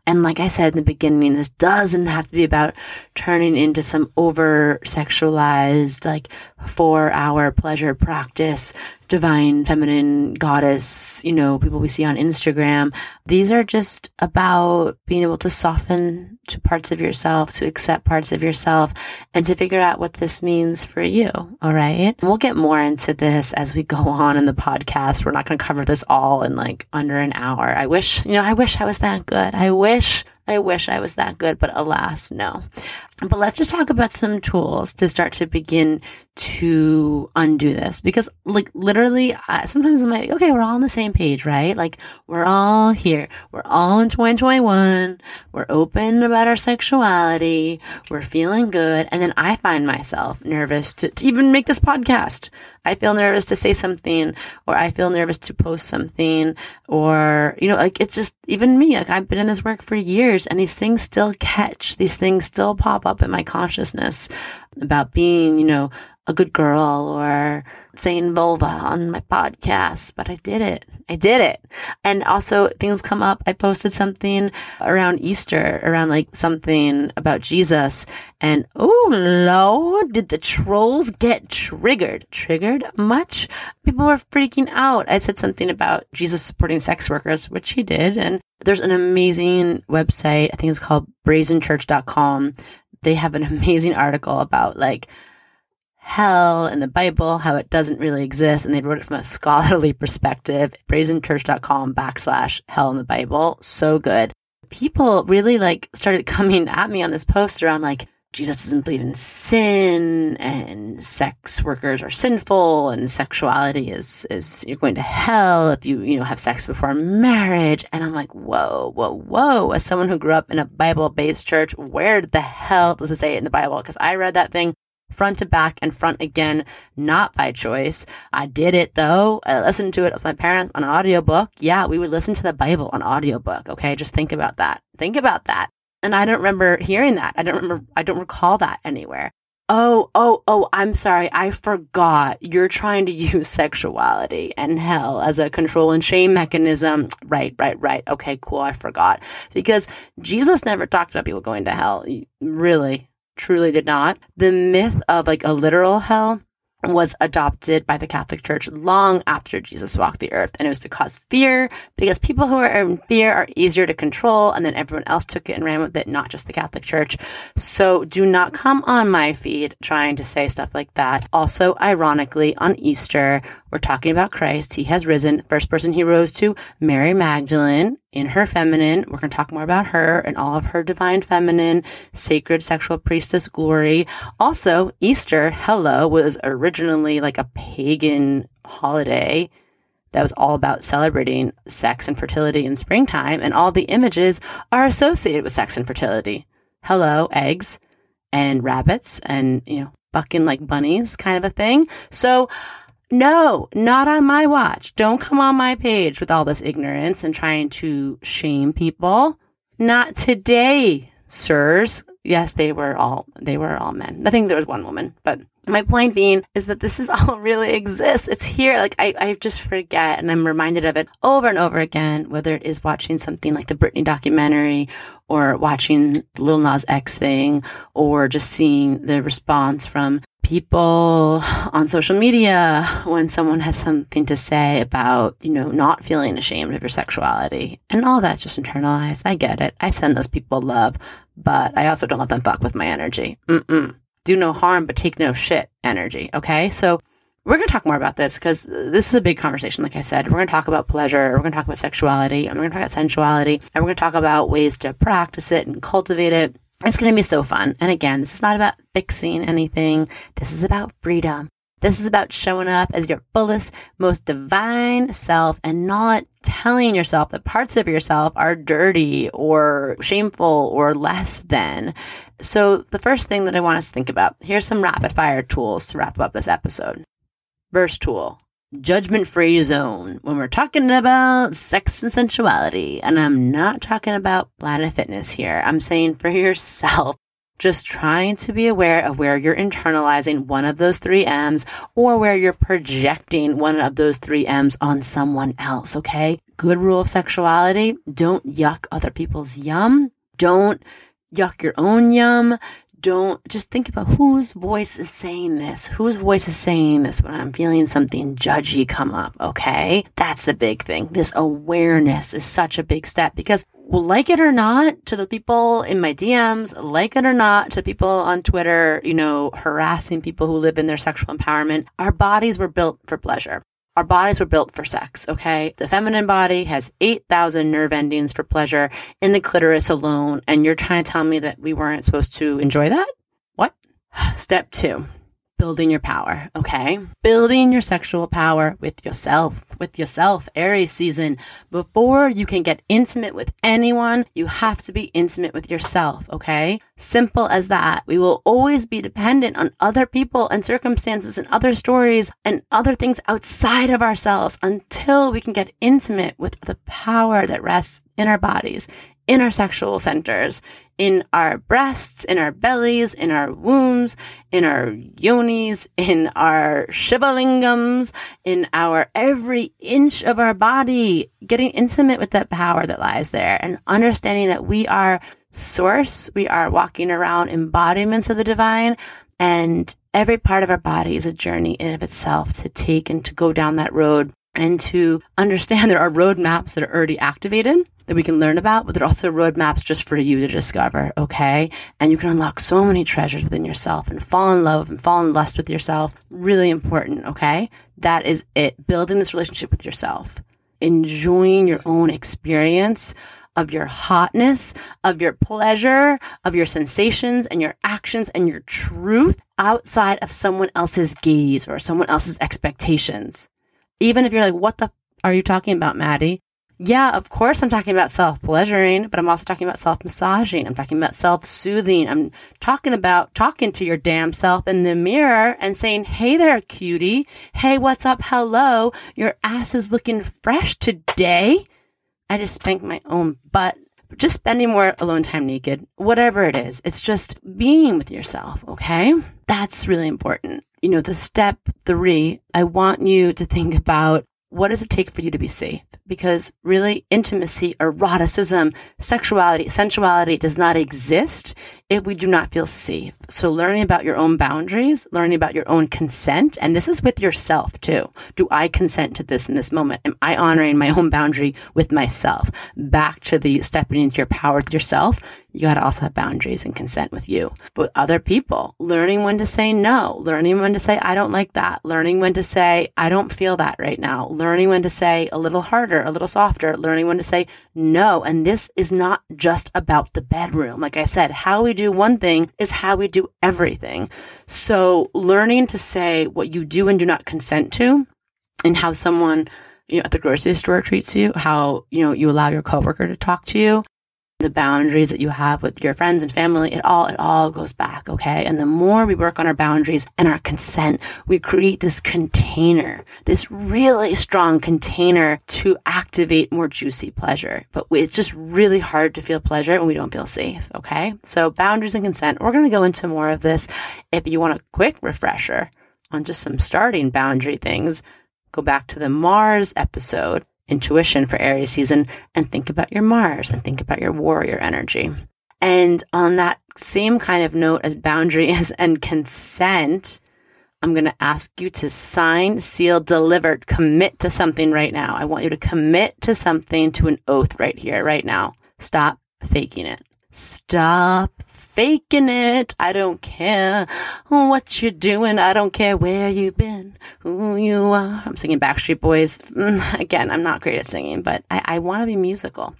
And like I said in the beginning, this doesn't have to be about turning into some over-sexualized, like, four-hour pleasure practice, divine feminine goddess, you know, people we see on Instagram. These are just about being able to soften to parts of yourself, to accept parts of yourself, and to figure out what this means for you, all right? We'll get more into this as we go on in the podcast. We're not going to cover this all in, like, under an hour. I wish, you know, I wish I was that good. I wish, I wish I was that good, but alas, no. But let's just talk about some tools to start to begin to undo this, because like literally I, sometimes I'm like, okay, we're all on the same page, right? Like we're all here. We're all in twenty twenty-one. We're open about our sexuality. We're feeling good. And then I find myself nervous to, to even make this podcast. I feel nervous to say something, or I feel nervous to post something, or, you know, like it's just even me, like I've been in this work for years and these things still catch, these things still pop up in my consciousness about being, you know, a good girl or saying vulva on my podcast, but I did it. I did it. And also things come up. I posted something around Easter, around like something about Jesus. And oh, Lord, did the trolls get triggered? Triggered much? People were freaking out. I said something about Jesus supporting sex workers, which he did. And there's an amazing website. I think it's called Brazen Church dot com. They have an amazing article about like hell and the Bible, how it doesn't really exist. And they wrote it from a scholarly perspective, brazenchurch.com backslash hell in the Bible. So good. People really like started coming at me on this post around like, Jesus doesn't believe in sin and sex workers are sinful and sexuality is, is you're going to hell if you, you know, have sex before marriage. And I'm like, whoa, whoa, whoa. As someone who grew up in a Bible-based church, where the hell does it say it in the Bible? Because I read that thing front to back and front again, not by choice. I did it though. I listened to it with my parents on audiobook. Yeah, we would listen to the Bible on audiobook. Okay, just think about that. Think about that. And I don't remember hearing that. I don't remember, I don't recall that anywhere. Oh, oh, oh, I'm sorry. I forgot. You're trying to use sexuality and hell as a control and shame mechanism. Right, right, right. Okay, cool. I forgot. Because Jesus never talked about people going to hell. Really. Truly did not. The myth of like a literal hell was adopted by the Catholic Church long after Jesus walked the earth, and it was to cause fear, because people who are in fear are easier to control, and then everyone else took it and ran with it, not just the Catholic Church. So do not come on my feed trying to say stuff like that. Also, ironically, on Easter, we're talking about Christ. He has risen. First person he rose to, Mary Magdalene, in her feminine. We're going to talk more about her and all of her divine feminine, sacred sexual priestess glory. Also, Easter, hello, was originally like a pagan holiday that was all about celebrating sex and fertility in springtime, and all the images are associated with sex and fertility. Hello, eggs and rabbits and, you know, bucking like bunnies kind of a thing. So, no, not on my watch. Don't come on my page with all this ignorance and trying to shame people. Not today, sirs. Yes, they were all they were all men. I think there was one woman. But my point being is that this is all really exists. It's here. Like I, I just forget, and I'm reminded of it over and over again, whether it is watching something like the Britney documentary or watching the Lil Nas X thing or just seeing the response from people on social media when someone has something to say about, you know, not feeling ashamed of your sexuality. And all that's just internalized. I get it. I send those people love, but I also don't let them fuck with my energy. Mm-mm. Do no harm, but take no shit energy. Okay. So we're going to talk more about this because this is a big conversation. Like I said, we're going to talk about pleasure. We're going to talk about sexuality, and we're going to talk about sensuality, and we're going to talk about ways to practice it and cultivate it. It's going to be so fun. And again, this is not about fixing anything. This is about freedom. This is about showing up as your fullest, most divine self and not telling yourself that parts of yourself are dirty or shameful or less than. So the first thing that I want us to think about, here's some rapid fire tools to wrap up this episode. First tool, judgment-free zone. When we're talking about sex and sensuality, and I'm not talking about Planet Fitness here, I'm saying for yourself, just trying to be aware of where you're internalizing one of those three M's or where you're projecting one of those three M's on someone else, okay? Good rule of sexuality, don't yuck other people's yum. Don't yuck your own yum. Don't just think about whose voice is saying this, whose voice is saying this when I'm feeling something judgy come up, okay? That's the big thing. This awareness is such a big step because, well, like it or not, to the people in my D Ms, like it or not, to people on Twitter, you know, harassing people who live in their sexual empowerment, our bodies were built for pleasure. Our bodies were built for sex, okay? The feminine body has eight thousand nerve endings for pleasure in the clitoris alone, and you're trying to tell me that we weren't supposed to enjoy that? What? Step two, building your power, okay? Building your sexual power with yourself, with yourself, Aries season. Before you can get intimate with anyone, you have to be intimate with yourself, okay? Simple as that. We will always be dependent on other people and circumstances and other stories and other things outside of ourselves until we can get intimate with the power that rests in our bodies, in our sexual centers, in our breasts, in our bellies, in our wombs, in our yonis, in our shivalingams, in our every inch of our body, getting intimate with that power that lies there and understanding that we are source, we are walking around embodiments of the divine, and every part of our body is a journey in and of itself to take and to go down that road and to understand there are roadmaps that are already activated that we can learn about, but there are also roadmaps just for you to discover, okay? And you can unlock so many treasures within yourself and fall in love and fall in lust with yourself. Really important, okay? That is it. Building this relationship with yourself. Enjoying your own experience of your hotness, of your pleasure, of your sensations and your actions and your truth outside of someone else's gaze or someone else's expectations. Even if you're like, what the f- are you talking about, Maddie? Yeah, of course I'm talking about self-pleasuring, but I'm also talking about self-massaging. I'm talking about self-soothing. I'm talking about talking to your damn self in the mirror and saying, hey there, cutie. Hey, what's up? Hello. Your ass is looking fresh today. I just spanked my own butt. Just spending more alone time naked, whatever it is. It's just being with yourself, okay? That's really important. You know, the step three, I want you to think about what does it take for you to be safe? Because really, intimacy, eroticism, sexuality, sensuality does not exist if we do not feel safe. So learning about your own boundaries, learning about your own consent, and this is with yourself too. Do I consent to this in this moment? Am I honoring my own boundary with myself? Back to the stepping into your power with yourself, you got to also have boundaries and consent with you. But with other people, learning when to say no, learning when to say, I don't like that, learning when to say, I don't feel that right now, learning when to say a little harder, a little softer, learning when to say no. And this is not just about the bedroom. Like I said, how we do one thing is how we do everything. So learning to say what you do and do not consent to, and how someone, you know, at the grocery store treats you, how, you know, you allow your coworker to talk to you, the boundaries that you have with your friends and family, it all, it all goes back. Okay. And the more we work on our boundaries and our consent, we create this container, this really strong container to activate more juicy pleasure. But it's just really hard to feel pleasure when we don't feel safe. Okay. So boundaries and consent, we're going to go into more of this. If you want a quick refresher on just some starting boundary things, go back to the Mars episode, Intuition for Aries season, and think about your Mars and think about your warrior energy. And on that same kind of note as boundaries and consent, I'm going to ask you to sign, seal, deliver, commit to something right now. I want you to commit to something, to an oath right here, right now. Stop faking it. Stop faking it. I don't care what you're doing. I don't care where you've been, who you are. I'm singing Backstreet Boys. Again, I'm not great at singing, but I, I want to be musical.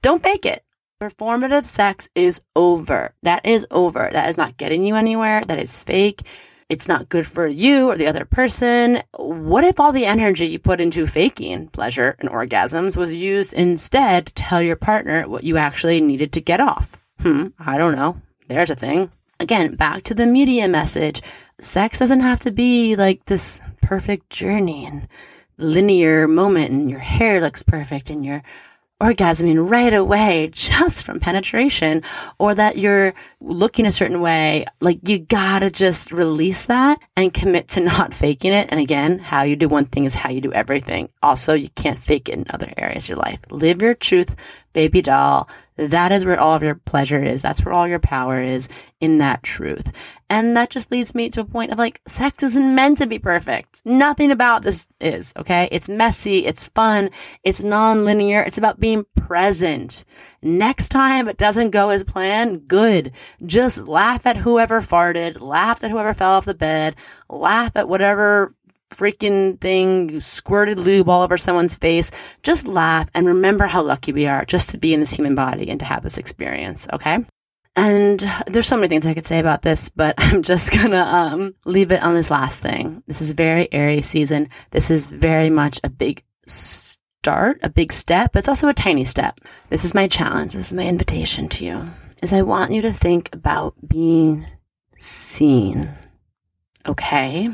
Don't fake it. Performative sex is over. That is over. That is not getting you anywhere. That is fake. It's not good for you or the other person. What if all the energy you put into faking pleasure and orgasms was used instead to tell your partner what you actually needed to get off? Hmm, I don't know. There's a thing. Again, back to the media message. Sex doesn't have to be like this perfect journey and linear moment and your hair looks perfect and you're orgasming right away just from penetration, or that you're looking a certain way. Like, you gotta just release that and commit to not faking it. And again, how you do one thing is how you do everything. Also, you can't fake it in other areas of your life. Live your truth, baby doll. That is where all of your pleasure is. That's where all your power is, in that truth. And that just leads me to a point of, like, sex isn't meant to be perfect. Nothing about this is, okay? It's messy. It's fun. It's non-linear. It's about being present. Next time it doesn't go as planned, good. Just laugh at whoever farted. Laugh at whoever fell off the bed. Laugh at whatever freaking thing you squirted lube all over someone's face. Just laugh and remember how lucky we are just to be in this human body and to have this experience, okay? And there's so many things I could say about this, but I'm just gonna um leave it on this last thing. This is very Aries season. This is very much a big start, a big step, but it's also a tiny step. This is my challenge. This is my invitation to you, is I want you to think about being seen, okay?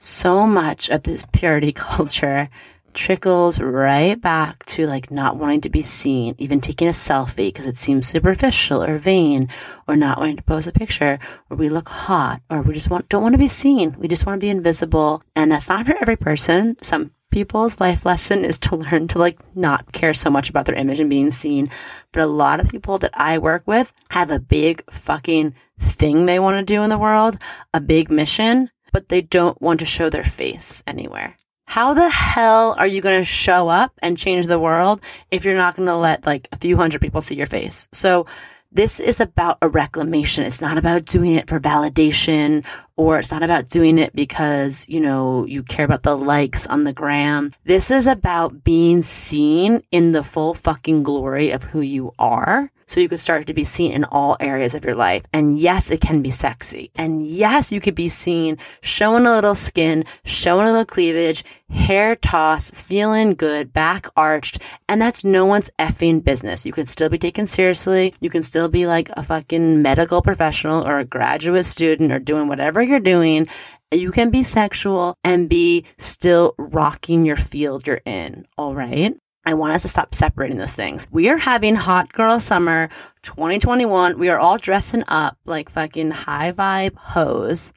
So much of this purity culture trickles right back to, like, not wanting to be seen, even taking a selfie because it seems superficial or vain, or not wanting to post a picture, or we look hot, or we just want don't want to be seen. We just want to be invisible. And that's not for every person. Some people's life lesson is to learn to, like, not care so much about their image and being seen. But a lot of people that I work with have a big fucking thing they want to do in the world, a big mission, but they don't want to show their face anywhere. How the hell are you going to show up and change the world if you're not going to let, like, a few hundred people see your face? So this is about a reclamation. It's not about doing it for validation, or it's not about doing it because, you know, you care about the likes on the gram. This is about being seen in the full fucking glory of who you are. So you can start to be seen in all areas of your life. And yes, it can be sexy. And yes, you could be seen showing a little skin, showing a little cleavage, hair toss, feeling good, back arched. And that's no one's effing business. You can still be taken seriously. You can still be like a fucking medical professional or a graduate student or doing whatever you're doing. You can be sexual and be still rocking your field you're in. All right. I want us to stop separating those things. We are having hot girl summer twenty twenty-one. We are all dressing up like fucking high vibe hoes.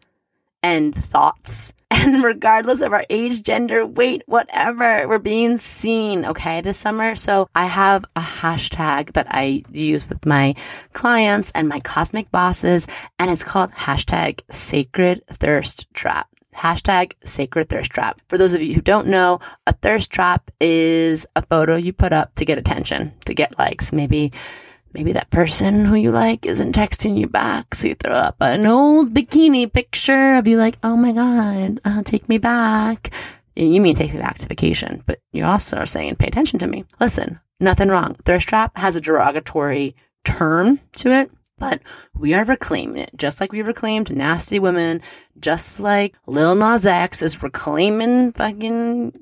and thoughts. And regardless of our age, gender, weight, whatever, we're being seen, okay, this summer. So I have a hashtag that I use with my clients and my cosmic bosses, and it's called hashtag Sacred Thirst Trap. Hashtag Sacred Thirst Trap. For those of you who don't know, a thirst trap is a photo you put up to get attention, to get likes. Maybe Maybe that person who you like isn't texting you back, so you throw up an old bikini picture of you like, oh my God, uh, take me back. You mean take me back to vacation, but you also are saying, pay attention to me. Listen, nothing wrong. Thirst trap has a derogatory term to it, but we are reclaiming it. Just like we reclaimed nasty women, just like Lil Nas X is reclaiming fucking...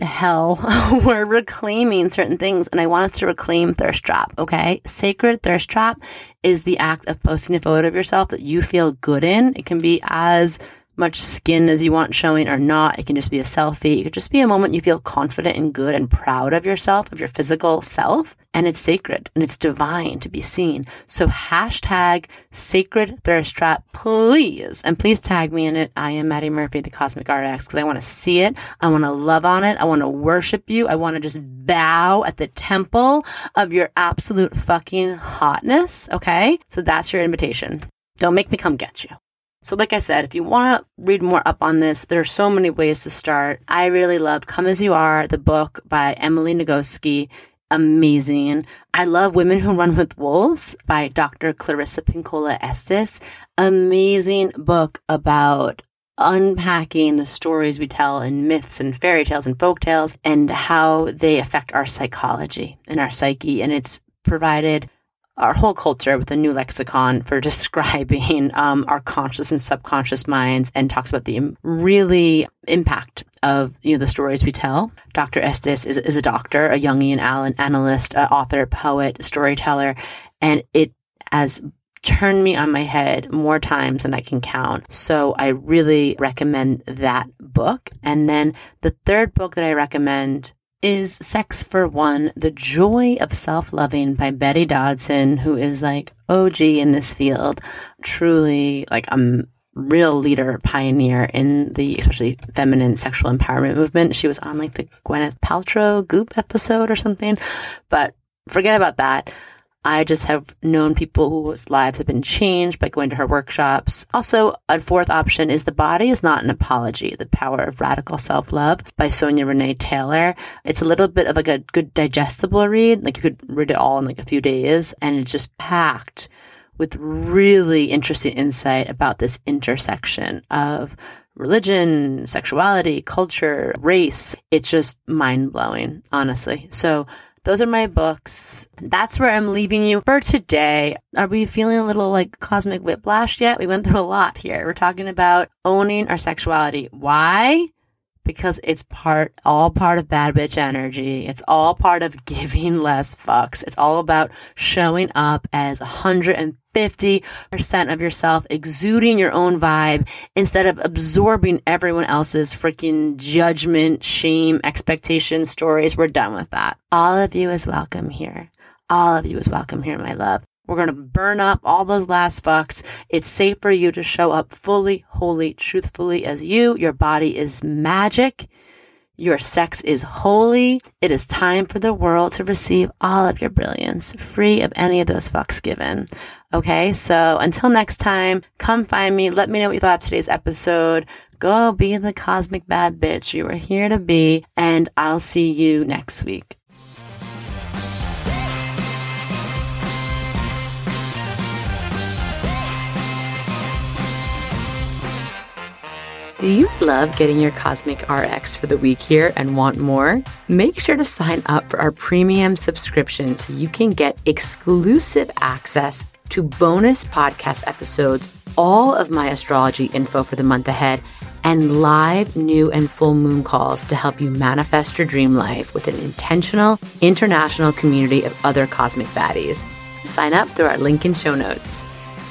hell, we're reclaiming certain things, and I want us to reclaim thirst trap, okay? Sacred thirst trap is the act of posting a photo of yourself that you feel good in. It can be as much skin as you want showing or not. It can just be a selfie. It could just be a moment you feel confident and good and proud of yourself, of your physical self, and it's sacred and it's divine to be seen. So hashtag Sacred Thirst Trap, please. And please tag me in it. I am Maddie Murphy, the Cosmic R X, because I want to see it. I want to love on it. I want to worship you. I want to just bow at the temple of your absolute fucking hotness, okay? So that's your invitation. Don't make me come get you. So like I said, if you want to read more up on this, there are so many ways to start. I really love Come As You Are, the book by Emily Nagoski. Amazing. I love Women Who Run With Wolves by Doctor Clarissa Pinkola Estes. Amazing book about unpacking the stories we tell in myths and fairy tales and folk tales and how they affect our psychology and our psyche. And it's provided our whole culture with a new lexicon for describing um, our conscious and subconscious minds, and talks about the im- really impact of, you know, the stories we tell. Doctor Estes is, is a doctor, a Jungian Allen analyst, uh, author, poet, storyteller, and it has turned me on my head more times than I can count. So I really recommend that book. And then the third book that I recommend is Sex for One, The Joy of Self-Loving by Betty Dodson, who is like O G in this field, truly like a um, real leader, pioneer in the especially feminine sexual empowerment movement. She was on like the Gwyneth Paltrow Goop episode or something, but forget about that. I just have known people whose lives have been changed by going to her workshops. Also, a fourth option is The Body Is Not an Apology, The Power of Radical Self-Love by Sonia Renee Taylor. It's a little bit of like a good digestible read. Like you could read it all in like a few days, and it's just packed with really interesting insight about this intersection of religion, sexuality, culture, race. It's just mind-blowing, honestly. So those are my books. That's where I'm leaving you for today. Are we feeling a little like cosmic whiplash yet? We went through a lot here. We're talking about owning our sexuality. Why? Because it's part, all part of bad bitch energy. It's all part of giving less fucks. It's all about showing up as one hundred fifty percent of yourself, exuding your own vibe instead of absorbing everyone else's freaking judgment, shame, expectation, stories. We're done with that. All of you is welcome here. All of you is welcome here, my love. We're going to burn up all those last fucks. It's safe for you to show up fully, wholly, truthfully as you. Your body is magic. Your sex is holy. It is time for the world to receive all of your brilliance, free of any of those fucks given. Okay, so until next time, come find me. Let me know what you thought of today's episode. Go be the cosmic bad bitch you are here to be, and I'll see you next week. Do you love getting your Cosmic R X for the week here and want more? Make sure to sign up for our premium subscription so you can get exclusive access to bonus podcast episodes, all of my astrology info for the month ahead, and live new and full moon calls to help you manifest your dream life with an intentional, international community of other cosmic baddies. Sign up through our link in show notes.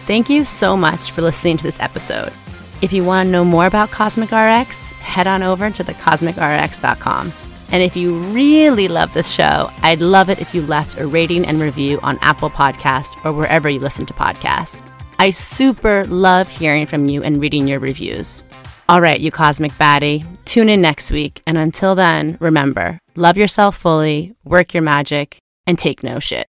Thank you so much for listening to this episode. If you want to know more about Cosmic R X, head on over to the cosmic r x dot com. And if you really love this show, I'd love it if you left a rating and review on Apple Podcasts or wherever you listen to podcasts. I super love hearing from you and reading your reviews. All right, you cosmic baddie, tune in next week. And until then, remember, love yourself fully, work your magic, and take no shit.